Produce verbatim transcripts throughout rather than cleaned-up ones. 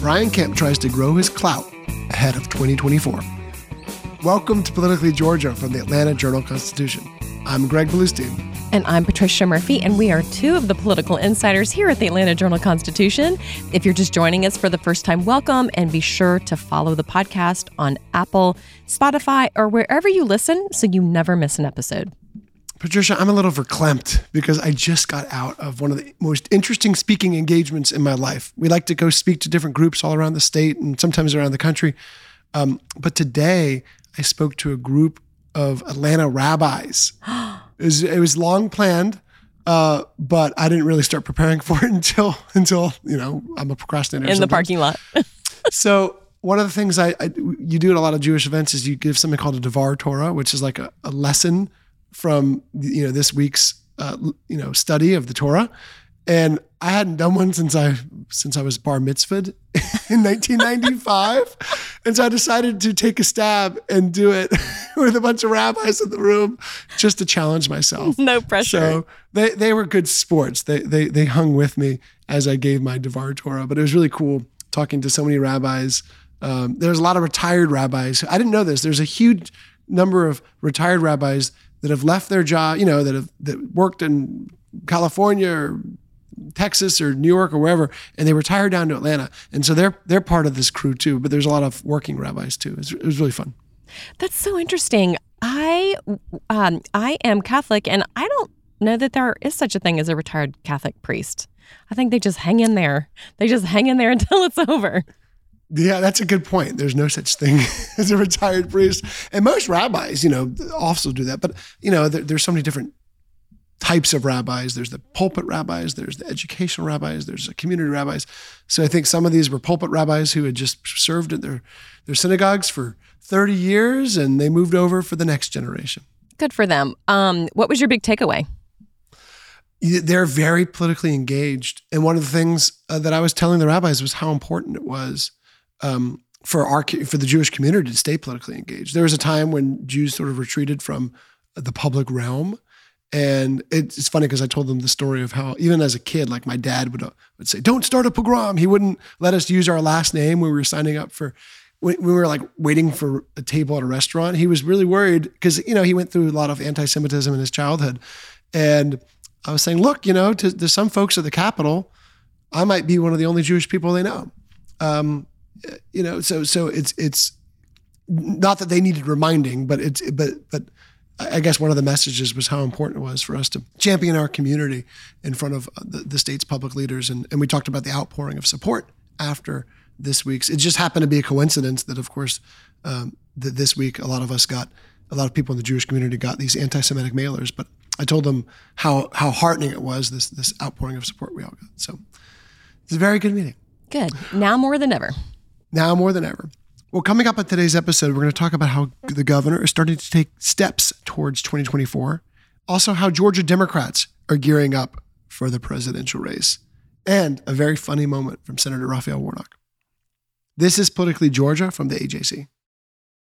Brian Kemp tries to grow his clout ahead of twenty twenty-four. Welcome to Politically Georgia from the Atlanta Journal-Constitution. I'm Greg Bluestein. And I'm Patricia Murphy, and we are two of the political insiders here at the Atlanta Journal-Constitution. If you're just joining us for the first time, welcome, and be sure to follow the podcast on Apple, Spotify, or wherever you listen so you never miss an episode. Patricia, I'm a little verklempt because I just got out of one of the most interesting speaking engagements in my life. We like to go speak to different groups all around the state and sometimes around the country. Um, but today, I spoke to a group of Atlanta rabbis. It was, it was long planned, uh, but I didn't really start preparing for it until, until you know, I'm a procrastinator. In sometimes. The parking lot. So one of the things I, I you do at a lot of Jewish events is you give something called a Devar Torah, which is like a, a lesson from, you know, this week's, uh, you know, study of the Torah. And I hadn't done one since I since I was bar mitzvahed in nineteen ninety-five. And so I decided to take a stab and do it with a bunch of rabbis in the room just to challenge myself. No pressure. So they, they were good sports. They, they they hung with me as I gave my Devar Torah. But it was really cool talking to so many rabbis. Um, there's a lot of retired rabbis. I didn't know this. There's a huge number of retired rabbis that have left their job, you know, that have that worked in California or Texas or New York or wherever, and they retire down to Atlanta. And so they're they're part of this crew too, but there's a lot of working rabbis too. It was, it was really fun. That's so interesting. I um, I am Catholic, and I don't know that there is such a thing as a retired Catholic priest. I think they just hang in there. They just hang in there until it's over. Yeah, that's a good point. There's no such thing as a retired priest. And most rabbis, you know, also do that. But, you know, there, there's so many different types of rabbis. There's the pulpit rabbis, there's the educational rabbis, there's the community rabbis. So I think some of these were pulpit rabbis who had just served at their, their synagogues for thirty years, and they moved over for the next generation. Good for them. Um, what was your big takeaway? They're very politically engaged. And one of the things uh, that I was telling the rabbis was how important it was Um, for our for the Jewish community to stay politically engaged. There was a time when Jews sort of retreated from the public realm, and it, it's funny because I told them the story of how even as a kid, like my dad would would say, "Don't start a pogrom." He wouldn't let us use our last name when we were signing up for when we were like waiting for a table at a restaurant. He was really worried because you know he went through a lot of anti-Semitism in his childhood, and I was saying, "Look, you know, to, to some folks at the Capitol, I might be one of the only Jewish people they know." Um, You know, so so it's it's not that they needed reminding, but it's but but I guess one of the messages was how important it was for us to champion our community in front of the, the state's public leaders, and and we talked about the outpouring of support after this week's. It just happened to be a coincidence that, of course, um, that this week a lot of us got a lot of people in the Jewish community got these anti-Semitic mailers. But I told them how how heartening it was this this outpouring of support we all got. So it's a very good meeting. Good. Now more than ever. Now more than ever. Well, coming up on today's episode, we're going to talk about how the governor is starting to take steps towards twenty twenty-four. Also, how Georgia Democrats are gearing up for the presidential race. And a very funny moment from Senator Raphael Warnock. This is Politically Georgia from the A J C.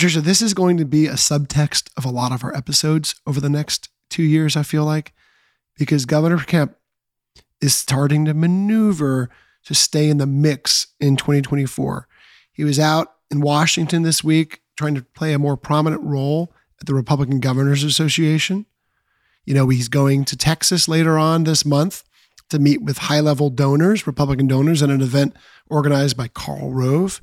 Patricia, this is going to be a subtext of a lot of our episodes over the next two years, I feel like, because Governor Kemp is starting to maneuver to stay in the mix in twenty twenty-four. He was out in Washington this week trying to play a more prominent role at the Republican Governors Association. You know, he's going to Texas later on this month to meet with high-level donors, Republican donors, at an event organized by Karl Rove.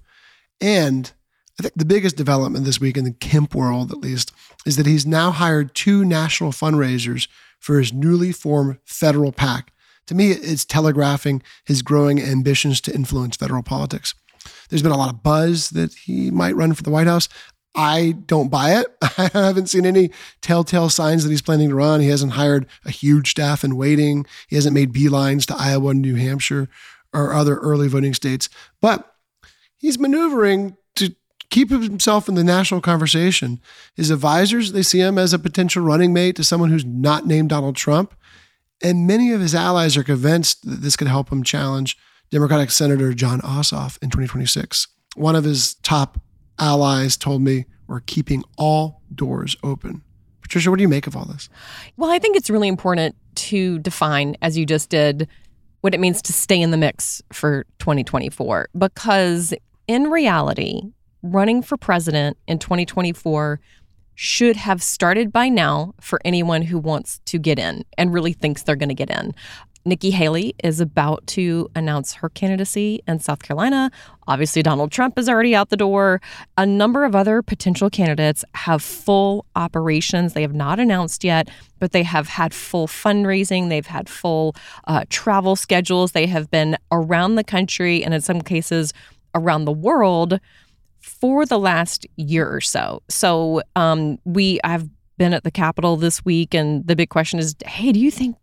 And I think the biggest development this week in the Kemp world, at least, is that he's now hired two national fundraisers for his newly formed federal PAC. To me, it's telegraphing his growing ambitions to influence federal politics. There's been a lot of buzz that he might run for the White House. I don't buy it. I haven't seen any telltale signs that he's planning to run. He hasn't hired a huge staff in waiting. He hasn't made beelines to Iowa and New Hampshire or other early voting states. But he's maneuvering to keep himself in the national conversation. His advisors, they see him as a potential running mate to someone who's not named Donald Trump. And many of his allies are convinced that this could help him challenge Democratic Senator John Ossoff in twenty twenty-six. One of his top allies told me we're keeping all doors open. Patricia, what do you make of all this? Well, I think it's really important to define, as you just did, what it means to stay in the mix for twenty twenty-four. Because in reality, running for president in twenty twenty-four should have started by now for anyone who wants to get in and really thinks they're going to get in. Nikki Haley is about to announce her candidacy in South Carolina. Obviously, Donald Trump is already out the door. A number of other potential candidates have full operations. They have not announced yet, but they have had full fundraising. They've had full uh, travel schedules. They have been around the country and in some cases around the world for the last year or so. So um, we I've been at the Capitol this week, and the big question is, hey, do you think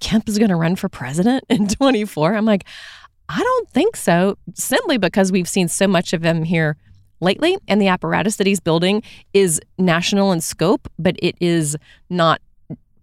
Kemp is going to run for president in twenty-four? I'm like, I don't think so, simply because we've seen so much of him here lately. And the apparatus that he's building is national in scope, but it is not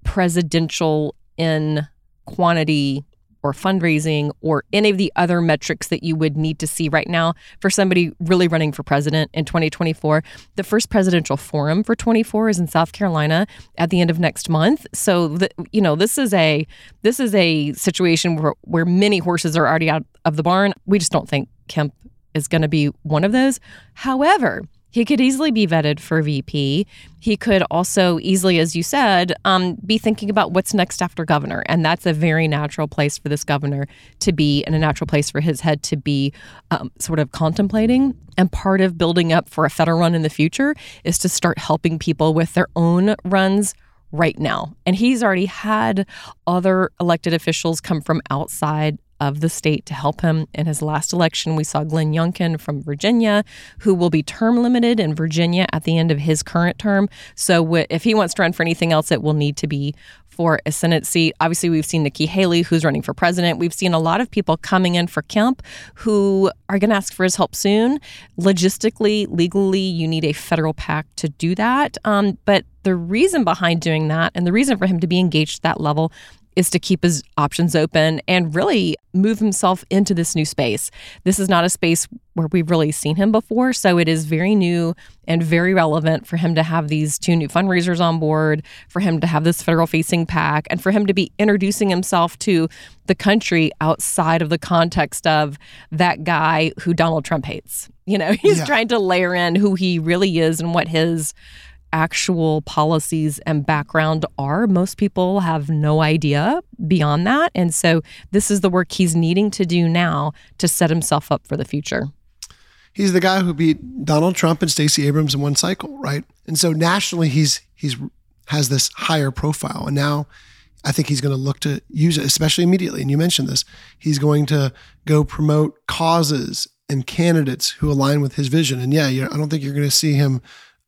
presidential in quantity or fundraising or any of the other metrics that you would need to see right now for somebody really running for president in twenty twenty-four. The first presidential forum for twenty-four is in South Carolina at the end of next month. So, the, you know, this is a this is a situation where, where many horses are already out of the barn. We just don't think Kemp is going to be one of those. However, he could easily be vetted for V P. He could also easily, as you said, um, be thinking about what's next after governor. And that's a very natural place for this governor to be, and a natural place for his head to be um, sort of contemplating. And part of building up for a federal run in the future is to start helping people with their own runs right now. And he's already had other elected officials come from outside of the state to help him. In his last election, we saw Glenn Youngkin from Virginia, who will be term limited in Virginia at the end of his current term. So if he wants to run for anything else, it will need to be for a Senate seat. Obviously, we've seen Nikki Haley, who's running for president. We've seen a lot of people coming in for Kemp who are going to ask for his help soon. Logistically, legally, you need a federal PAC to do that. Um, but the reason behind doing that, and the reason for him to be engaged at that level, is to keep his options open and really move himself into this new space. This is not a space where we've really seen him before, so it is very new and very relevant for him to have these two new fundraisers on board, for him to have this federal-facing PAC, and for him to be introducing himself to the country outside of the context of that guy who Donald Trump hates. You know, he's yeah. trying to layer in who he really is and what his actual policies and background are. Most people have no idea beyond that. And so this is the work he's needing to do now to set himself up for the future. He's the guy who beat Donald Trump and Stacey Abrams in one cycle, right? And so nationally, he's he's has this higher profile. And now I think he's going to look to use it, especially immediately. And you mentioned this. He's going to go promote causes and candidates who align with his vision. And yeah, I don't think you're going to see him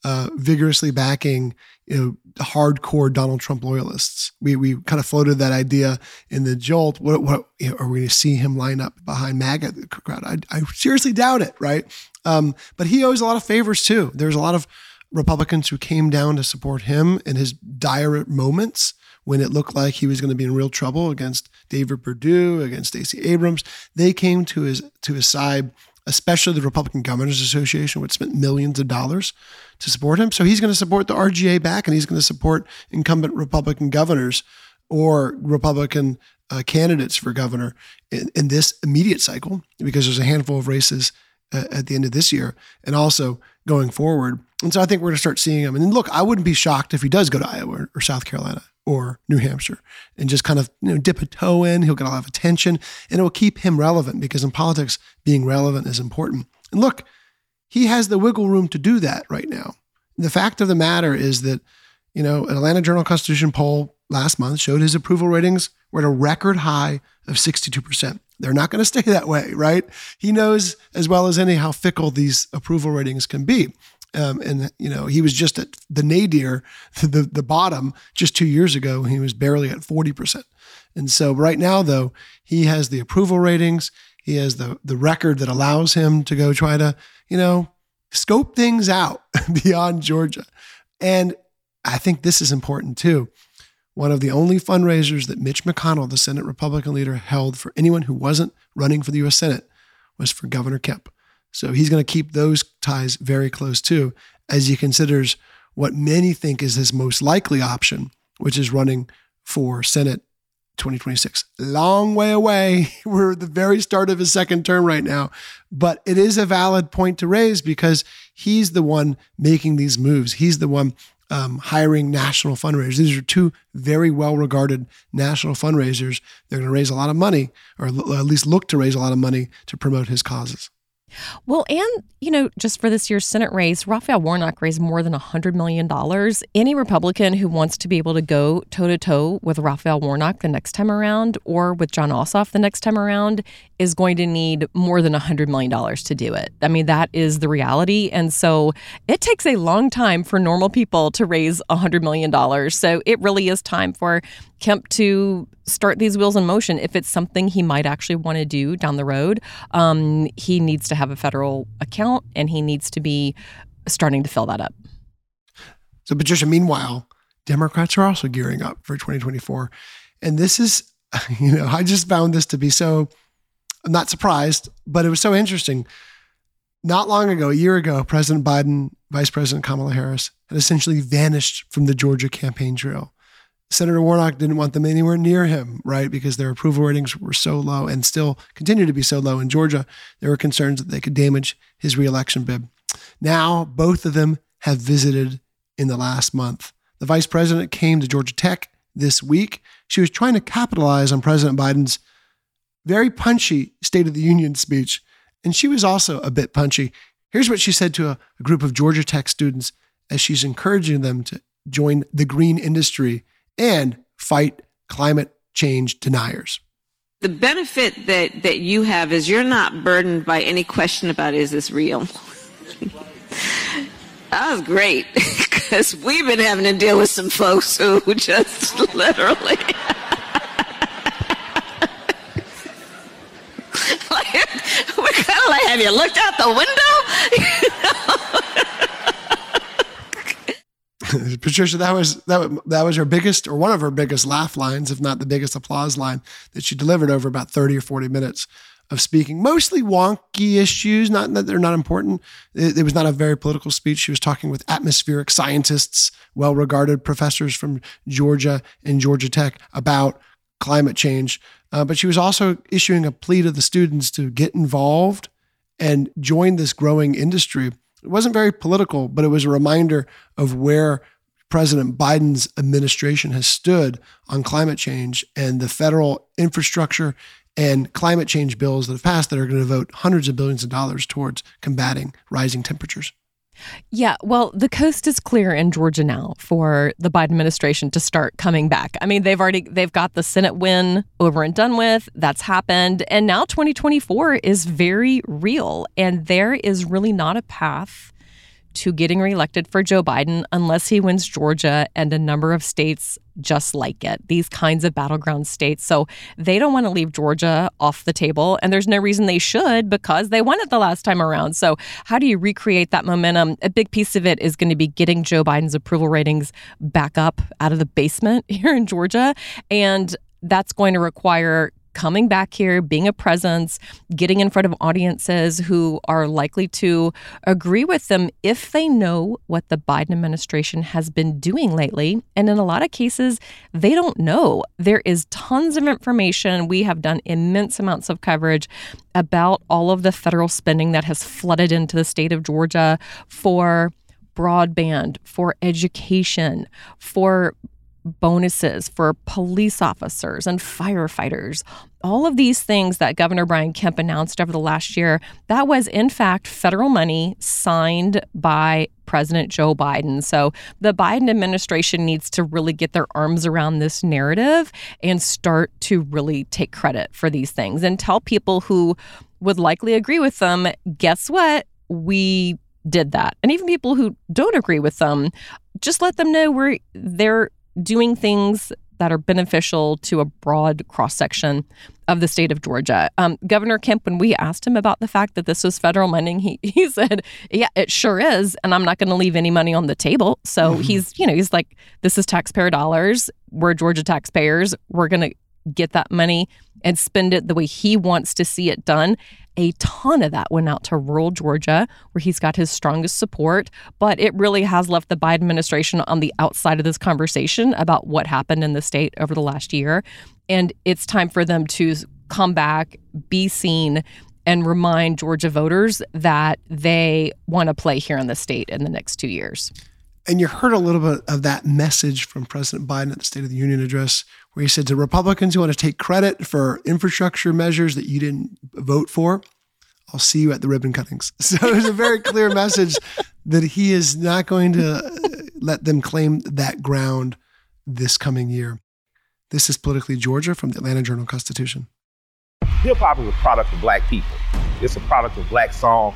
Uh, vigorously backing, you know, hardcore Donald Trump loyalists. We we kind of floated that idea in the jolt. What, what you know, are we going to see him line up behind MAGA crowd? I, I seriously doubt it, right? Um, but he owes a lot of favors too. There's a lot of Republicans who came down to support him in his dire moments when it looked like he was going to be in real trouble against David Perdue, against Stacey Abrams. They came to his to his side, especially the Republican Governors Association, which spent millions of dollars to support him. So he's going to support the R G A back, and he's going to support incumbent Republican governors or Republican uh, candidates for governor in, in this immediate cycle, because there's a handful of races uh, at the end of this year and also going forward. And so I think we're going to start seeing him. And look, I wouldn't be shocked if he does go to Iowa or South Carolina or New Hampshire and just kind of, you know, dip a toe in. He'll get a lot of attention and it will keep him relevant, because in politics, being relevant is important. And look, he has the wiggle room to do that right now. The fact of the matter is that, you know, an Atlanta Journal-Constitution poll last month showed his approval ratings were at a record high of sixty-two percent. They're not going to stay that way, right? He knows as well as any how fickle these approval ratings can be. Um, and, you know, he was just at the nadir, the, the bottom just two years ago. He was barely at forty percent. And so right now, though, he has the approval ratings. He has the the record that allows him to go try to, you know, scope things out beyond Georgia. And I think this is important, too. One of the only fundraisers that Mitch McConnell, the Senate Republican leader, held for anyone who wasn't running for the U S Senate was for Governor Kemp. So he's going to keep those ties very close too, as he considers what many think is his most likely option, which is running for Senate twenty twenty-six. Long way away. We're at the very start of his second term right now. But it is a valid point to raise, because he's the one making these moves. He's the one Um, hiring national fundraisers. These are two very well-regarded national fundraisers. They're going to raise a lot of money, or l- at least look to raise a lot of money to promote his causes. Well, and, you know, just for this year's Senate race, Raphael Warnock raised more than one hundred million dollars. Any Republican who wants to be able to go toe-to-toe with Raphael Warnock the next time around, or with John Ossoff the next time around, is going to need more than one hundred million dollars to do it. I mean, that is the reality. And so it takes a long time for normal people to raise one hundred million dollars. So it really is time for Kemp to start these wheels in motion. If it's something he might actually want to do down the road, um, he needs to have a federal account, and he needs to be starting to fill that up. So, Patricia, meanwhile, Democrats are also gearing up for twenty twenty-four. And this is, you know, I just found this to be so, I'm not surprised, but it was so interesting. Not long ago, a year ago, President Biden, Vice President Kamala Harris had essentially vanished from the Georgia campaign trail. Senator Warnock didn't want them anywhere near him, right? Because their approval ratings were so low and still continue to be so low in Georgia. There were concerns that they could damage his reelection bid. Now, both of them have visited in the last month. The vice president came to Georgia Tech this week. She was trying to capitalize on President Biden's very punchy State of the Union speech. And she was also a bit punchy. Here's what she said to a, a group of Georgia Tech students as she's encouraging them to join the green industry and fight climate change deniers. The benefit that, that you have is you're not burdened by any question about, is this real? That was great, because we've been having to deal with some folks who just literally... like, we're kind of like, have you looked out the window? Patricia, that was that, that was her biggest, or one of her biggest laugh lines, if not the biggest applause line that she delivered over about thirty or forty minutes of speaking. Mostly wonky issues, not that they're not important. It, it was not a very political speech. She was talking with atmospheric scientists, well-regarded professors from Georgia and Georgia Tech about climate change. Uh, but she was also issuing a plea to the students to get involved and join this growing industry. It wasn't very political, but it was a reminder of where President Biden's administration has stood on climate change and the federal infrastructure and climate change bills that have passed that are going to devote hundreds of billions of dollars towards combating rising temperatures. Yeah, well, the coast is clear in Georgia now for the Biden administration to start coming back. I mean, they've already they've got the Senate win over and done with. That's happened. And now twenty twenty-four is very real. And there is really not a path to getting reelected for Joe Biden unless he wins Georgia and a number of states just like it, these kinds of battleground states. So they don't want to leave Georgia off the table. And there's no reason they should, because they won it the last time around. So how do you recreate that momentum? A big piece of it is going to be getting Joe Biden's approval ratings back up out of the basement here in Georgia. And that's going to require coming back here, being a presence, getting in front of audiences who are likely to agree with them if they know what the Biden administration has been doing lately. And in a lot of cases, they don't know. There is tons of information. We have done immense amounts of coverage about all of the federal spending that has flooded into the state of Georgia for broadband, for education, for bonuses for police officers and firefighters. All of these things that Governor Brian Kemp announced over the last year, that was, in fact, federal money signed by President Joe Biden. So the Biden administration needs to really get their arms around this narrative and start to really take credit for these things and tell people who would likely agree with them, guess what? We did that. And even people who don't agree with them, just let them know we're they're doing things that are beneficial to a broad cross-section of the state of Georgia. Um, Governor Kemp, when we asked him about the fact that this was federal money, he, he said, yeah, it sure is. And I'm not going to leave any money on the table. So mm-hmm. he's, you know, he's like, this is taxpayer dollars. We're Georgia taxpayers. We're going to get that money and spend it the way he wants to see it done. A ton of that went out to rural Georgia, where he's got his strongest support. But it really has left the Biden administration on the outside of this conversation about what happened in the state over the last year. And it's time for them to come back, be seen, and remind Georgia voters that they want to play here in the state in the next two years. And you heard a little bit of that message from President Biden at the State of the Union address, where he said to Republicans who want to take credit for infrastructure measures that you didn't vote for, I'll see you at the ribbon cuttings. So it was a very clear message that he is not going to let them claim that ground this coming year. This is Politically Georgia from the Atlanta Journal-Constitution. Hip-hop is a product of black people. It's a product of black song.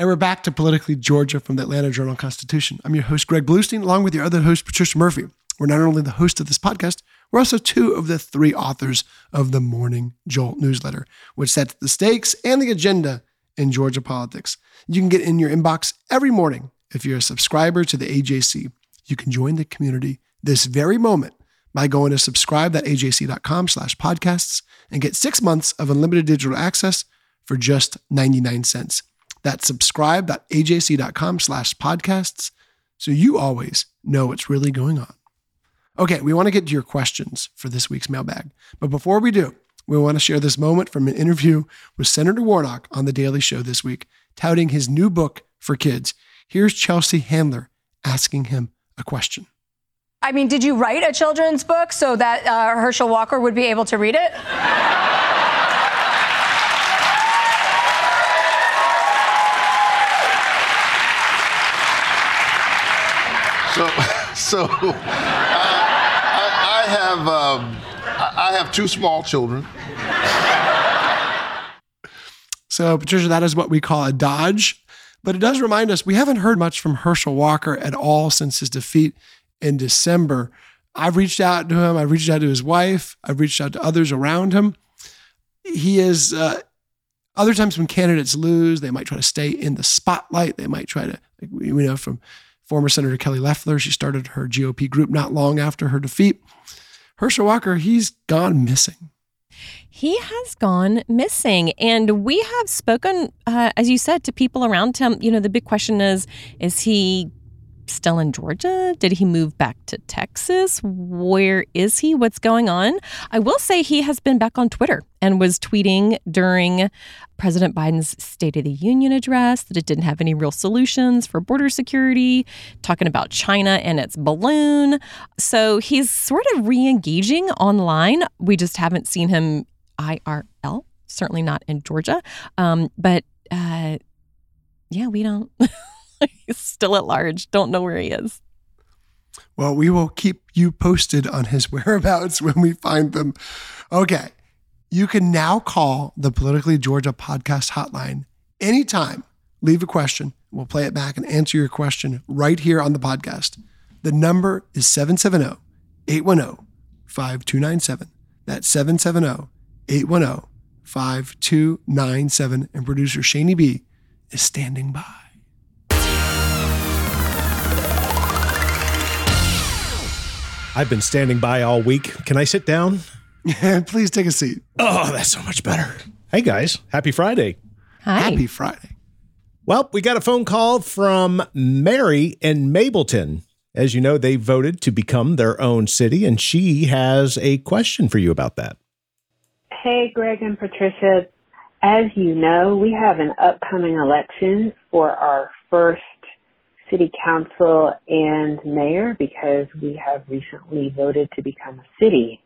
And we're back to Politically Georgia from the Atlanta Journal-Constitution. I'm your host, Greg Bluestein, along with your other host, Patricia Murphy. We're not only the host of this podcast, we're also two of the three authors of the Morning Jolt newsletter, which sets the stakes and the agenda in Georgia politics. You can get in your inbox every morning if you're a subscriber to the A J C. You can join the community this very moment by going to subscribe.ajc.com slash podcasts and get six months of unlimited digital access for just ninety-nine cents. That's subscribe.ajc.com slash podcasts so you always know what's really going on. Okay, we want to get to your questions for this week's mailbag. But before we do, we want to share this moment from an interview with Senator Warnock on The Daily Show this week, touting his new book for kids. Here's Chelsea Handler asking him a question. I mean, did you write a children's book so that uh, Herschel Walker would be able to read it? So, so uh, I, I have um, I have two small children. So, Patricia, that is what we call a dodge. But it does remind us, we haven't heard much from Herschel Walker at all since his defeat in December. I've reached out to him. I've reached out to his wife. I've reached out to others around him. He is, uh, other times when candidates lose, they might try to stay in the spotlight. They might try to, you know, from... Former Senator Kelly Loeffler, she started her G O P group not long after her defeat. Herschel Walker, he's gone missing. He has gone missing. And we have spoken, uh, as you said, to people around him. You know, the big question is, is he still in Georgia? Did he move back to Texas? Where is he? What's going on? I will say he has been back on Twitter and was tweeting during President Biden's State of the Union address that it didn't have any real solutions for border security, talking about China and its balloon. So he's sort of re-engaging online. We just haven't seen him I R L, certainly not in Georgia. Um, but uh, yeah, we don't. He's still at large. Don't know where he is. Well, we will keep you posted on his whereabouts when we find them. Okay. You can now call the Politically Georgia podcast hotline anytime. Leave a question. We'll play it back and answer your question right here on the podcast. The number is seven seven zero, eight one zero, five two nine seven. That's seven seven zero, eight one zero, five two nine seven. And producer Shani B is standing by. I've been standing by all week. Can I sit down? Yeah, please take a seat. Oh, that's so much better. Hey, guys. Happy Friday. Hi. Happy Friday. Well, we got a phone call from Mary in Mableton. As you know, they voted to become their own city, and she has a question for you about that. Hey, Greg and Patricia. As you know, we have an upcoming election for our first city council and mayor because we have recently voted to become a city.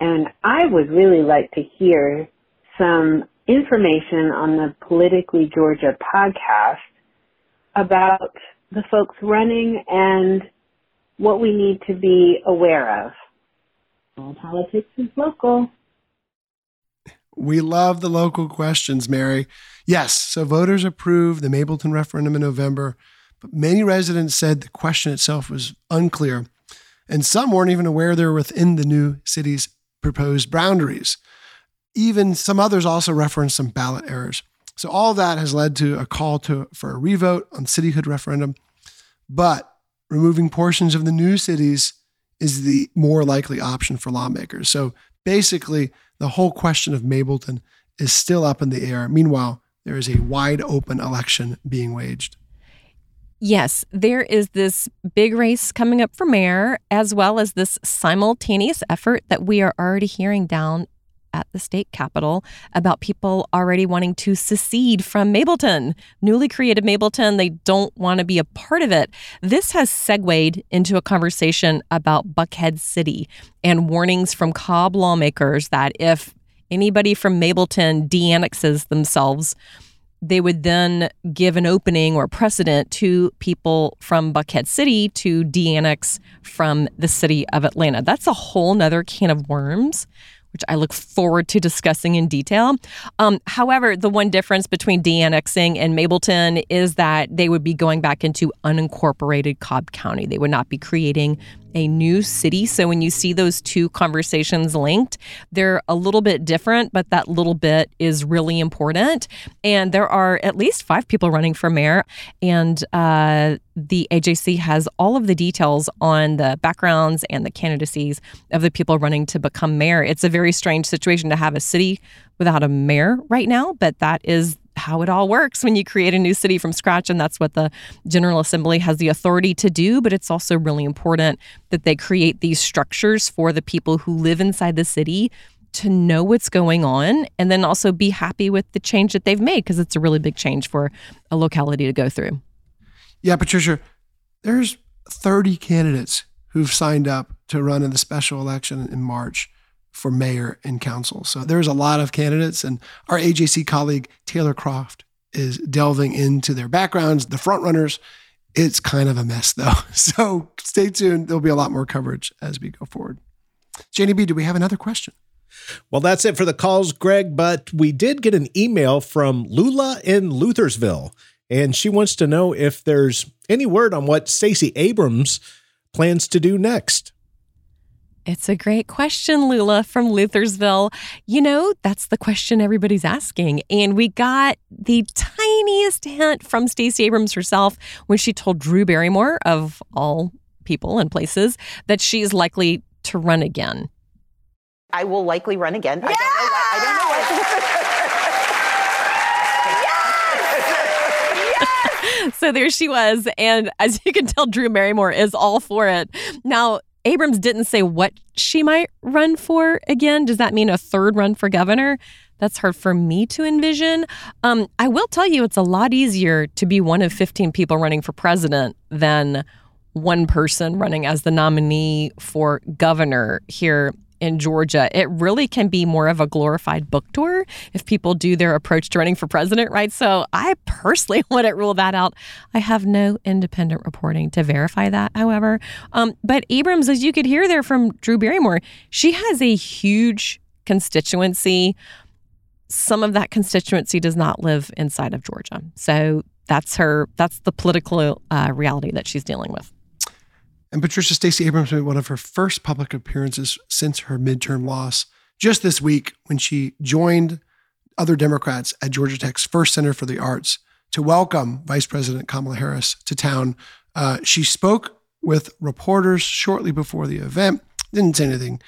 And I would really like to hear some information on the Politically Georgia podcast about the folks running and what we need to be aware of. All politics is local. We love the local questions, Mary. Yes, so voters approved the Mableton referendum in November, but many residents said the question itself was unclear, and some weren't even aware they were within the new city's proposed boundaries. Even some others also referenced some ballot errors. So all that has led to a call to for a revote on the cityhood referendum. But removing portions of the new cities is the more likely option for lawmakers. So basically, the whole question of Mableton is still up in the air. Meanwhile, there is a wide open election being waged. Yes, there is this big race coming up for mayor, as well as this simultaneous effort that we are already hearing down at the state capitol about people already wanting to secede from Mableton, newly created Mableton. They don't want to be a part of it. This has segued into a conversation about Buckhead City and warnings from Cobb lawmakers that if anybody from Mableton de-annexes themselves, they would then give an opening or precedent to people from Buckhead City to de-annex from the city of Atlanta. That's a whole nother can of worms, which I look forward to discussing in detail. Um, however, the one difference between de-annexing and Mableton is that they would be going back into unincorporated Cobb County. They would not be creating a new city. So when you see those two conversations linked, they're a little bit different, but that little bit is really important. And there are at least five people running for mayor. And uh, the A J C has all of the details on the backgrounds and the candidacies of the people running to become mayor. It's a very strange situation to have a city without a mayor right now, but that is how it all works when you create a new city from scratch. And that's what the General Assembly has the authority to do. But it's also really important that they create these structures for the people who live inside the city to know what's going on and then also be happy with the change that they've made, because it's a really big change for a locality to go through. Yeah, Patricia, there's thirty candidates who've signed up to run in the special election in March for mayor and council. So there's a lot of candidates, and our A J C colleague Taylor Croft is delving into their backgrounds, the front runners. It's kind of a mess though. So stay tuned. There'll be a lot more coverage as we go forward. Janie B, do we have another question? Well, that's it for the calls, Greg, but we did get an email from Lula in Luthersville, and she wants to know if there's any word on what Stacey Abrams plans to do next. It's a great question, Lula from Luthersville. You know, that's the question everybody's asking. And we got the tiniest hint from Stacey Abrams herself when she told Drew Barrymore, of all people and places, that she's likely to run again. I will likely run again. Yeah! I don't know what. I don't know what. Yes! Yes! So there she was. And as you can tell, Drew Barrymore is all for it. Now, Abrams didn't say what she might run for again. Does that mean a third run for governor? That's hard for me to envision. Um, I will tell you, it's a lot easier to be one of fifteen people running for president than one person running as the nominee for governor here in Georgia, it really can be more of a glorified book tour if people do their approach to running for president, right? So I personally wouldn't rule that out. I have no independent reporting to verify that, however. Um, but Abrams, as you could hear there from Drew Barrymore, she has a huge constituency. Some of that constituency does not live inside of Georgia. So that's her, that's the political uh, reality that she's dealing with. And Patricia, Stacey Abrams made one of her first public appearances since her midterm loss just this week when she joined other Democrats at Georgia Tech's First Center for the Arts to welcome Vice President Kamala Harris to town. Uh, she spoke with reporters shortly before the event, didn't say anything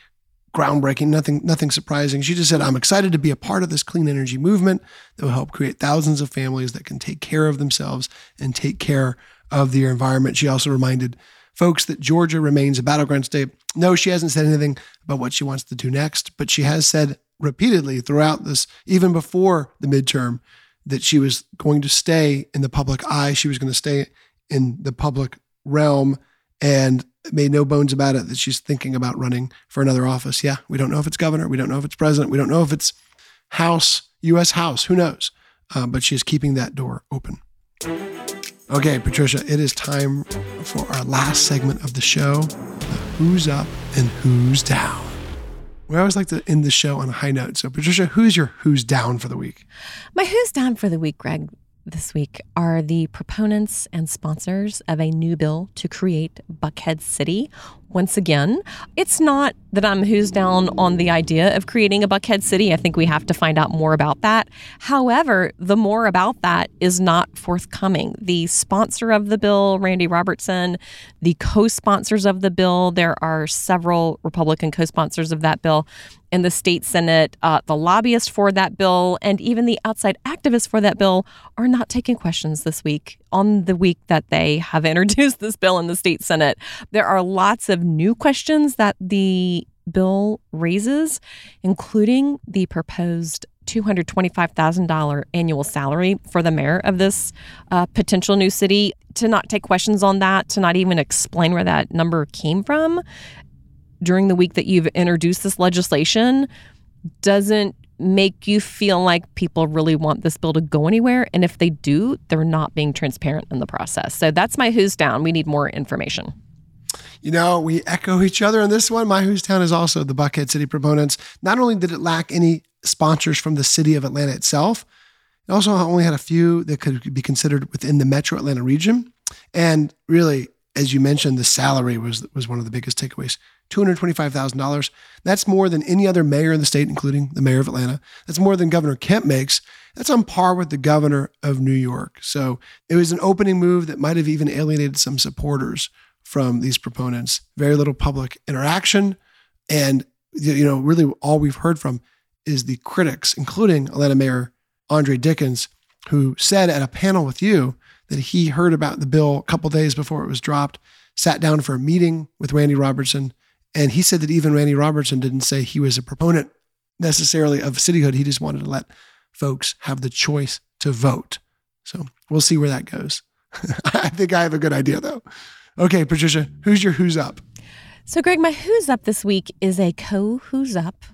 groundbreaking, nothing, nothing surprising. She just said, "I'm excited to be a part of this clean energy movement that will help create thousands of families that can take care of themselves and take care of their environment." She also reminded folks that Georgia remains a battleground state. No, she hasn't said anything about what she wants to do next, but she has said repeatedly throughout this, even before the midterm, that she was going to stay in the public eye. She was going to stay in the public realm and made no bones about it that she's thinking about running for another office. Yeah, we don't know if it's governor. We don't know if it's president. We don't know if it's House, U S House. Who knows? Uh, but she is keeping that door open. Okay, Patricia, it is time for our last segment of the show, Who's Up and Who's Down. We always like to end the show on a high note. So, Patricia, who's your Who's Down for the week? My Who's Down for the week, Greg, this week are the proponents and sponsors of a new bill to create Buckhead City. Once again, it's not that I'm who's down on the idea of creating a Buckhead City. I think we have to find out more about that. However, the more about that is not forthcoming. The sponsor of the bill, Randy Robertson, the co-sponsors of the bill, there are several Republican co-sponsors of that bill in the state Senate, uh, the lobbyist for that bill, and even the outside activists for that bill are not taking questions this week on the week that they have introduced this bill in the state Senate. There are lots of new questions that the bill raises, including the proposed two hundred twenty-five thousand dollars annual salary for the mayor of this uh, potential new city, to not take questions on that, to not even explain where that number came from during the week that you've introduced this legislation doesn't make you feel like people really want this bill to go anywhere. And if they do, they're not being transparent in the process. So that's my who's down. We need more information. You know, we echo each other on this one. My who's down is also the Buckhead City proponents. Not only did it lack any sponsors from the city of Atlanta itself, it also only had a few that could be considered within the metro Atlanta region. And really, as you mentioned, the salary was was one of the biggest takeaways. two hundred twenty-five thousand dollars. That's more than any other mayor in the state, including the mayor of Atlanta. That's more than Governor Kemp makes. That's on par with the governor of New York. So it was an opening move that might have even alienated some supporters from these proponents. Very little public interaction. And, you know, really all we've heard from is the critics, including Atlanta Mayor Andre Dickens, who said at a panel with you that he heard about the bill a couple days before it was dropped, sat down for a meeting with Randy Robertson, and he said that even Randy Robertson didn't say he was a proponent necessarily of cityhood. He just wanted to let folks have the choice to vote. So we'll see where that goes. I think I have a good idea, though. Okay, Patricia, who's your who's up? So, Greg, my who's up this week is a co-who's up.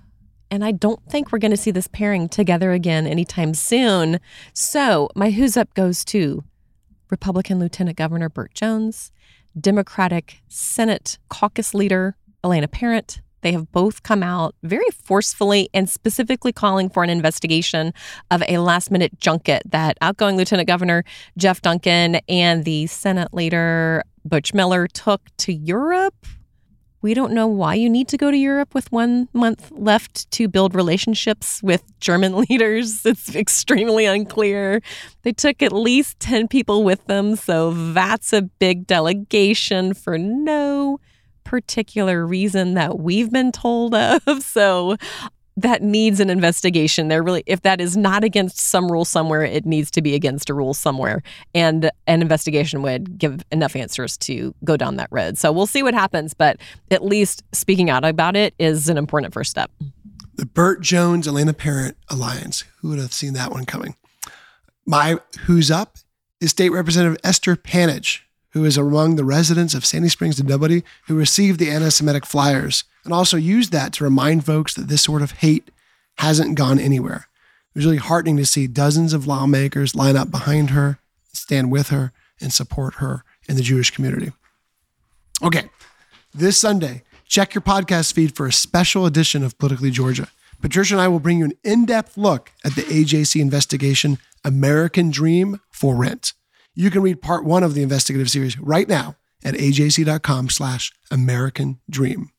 And I don't think we're going to see this pairing together again anytime soon. So my who's up goes to Republican Lieutenant Governor Burt Jones, Democratic Senate caucus leader Elena Parent. They have both come out very forcefully and specifically calling for an investigation of a last-minute junket that outgoing Lieutenant Governor Jeff Duncan and the Senate leader Butch Miller took to Europe. We don't know why you need to go to Europe with one month left to build relationships with German leaders. It's extremely unclear. They took at least ten people with them, so that's a big delegation for no particular reason that we've been told of. So that needs an investigation. There really, if that is not against some rule somewhere, it needs to be against a rule somewhere. And an investigation would give enough answers to go down that road. So we'll see what happens. But at least speaking out about it is an important first step. The Burt Jones, Elena Parent alliance. Who would have seen that one coming? My who's up is State Representative Esther Panich, who is among the residents of Sandy Springs and Dunwoody who received the anti-Semitic flyers and also use that to remind folks that this sort of hate hasn't gone anywhere. It was really heartening to see dozens of lawmakers line up behind her, stand with her, and support her in the Jewish community. Okay, this Sunday, check your podcast feed for a special edition of Politically Georgia. Patricia and I will bring you an in-depth look at the A J C investigation, American Dream for Rent. You can read part one of the investigative series right now at ajc.com slash American Dream.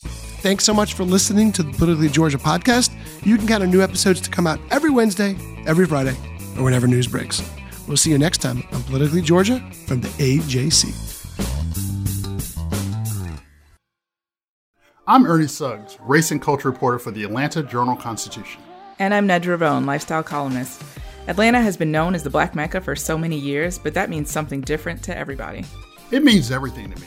Thanks so much for listening to the Politically Georgia podcast. You can count on new episodes to come out every Wednesday, every Friday, or whenever news breaks. We'll see you next time on Politically Georgia from the A J C. I'm Ernie Suggs, race and culture reporter for the Atlanta Journal-Constitution. And I'm Ned Ravone, lifestyle columnist. Atlanta has been known as the Black Mecca for so many years, but that means something different to everybody. It means everything to me.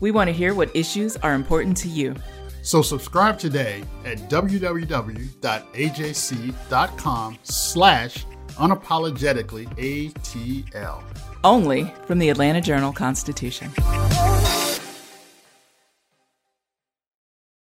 We want to hear what issues are important to you. So subscribe today at www.ajc.com slash unapologetically ATL. Only from the Atlanta Journal-Constitution.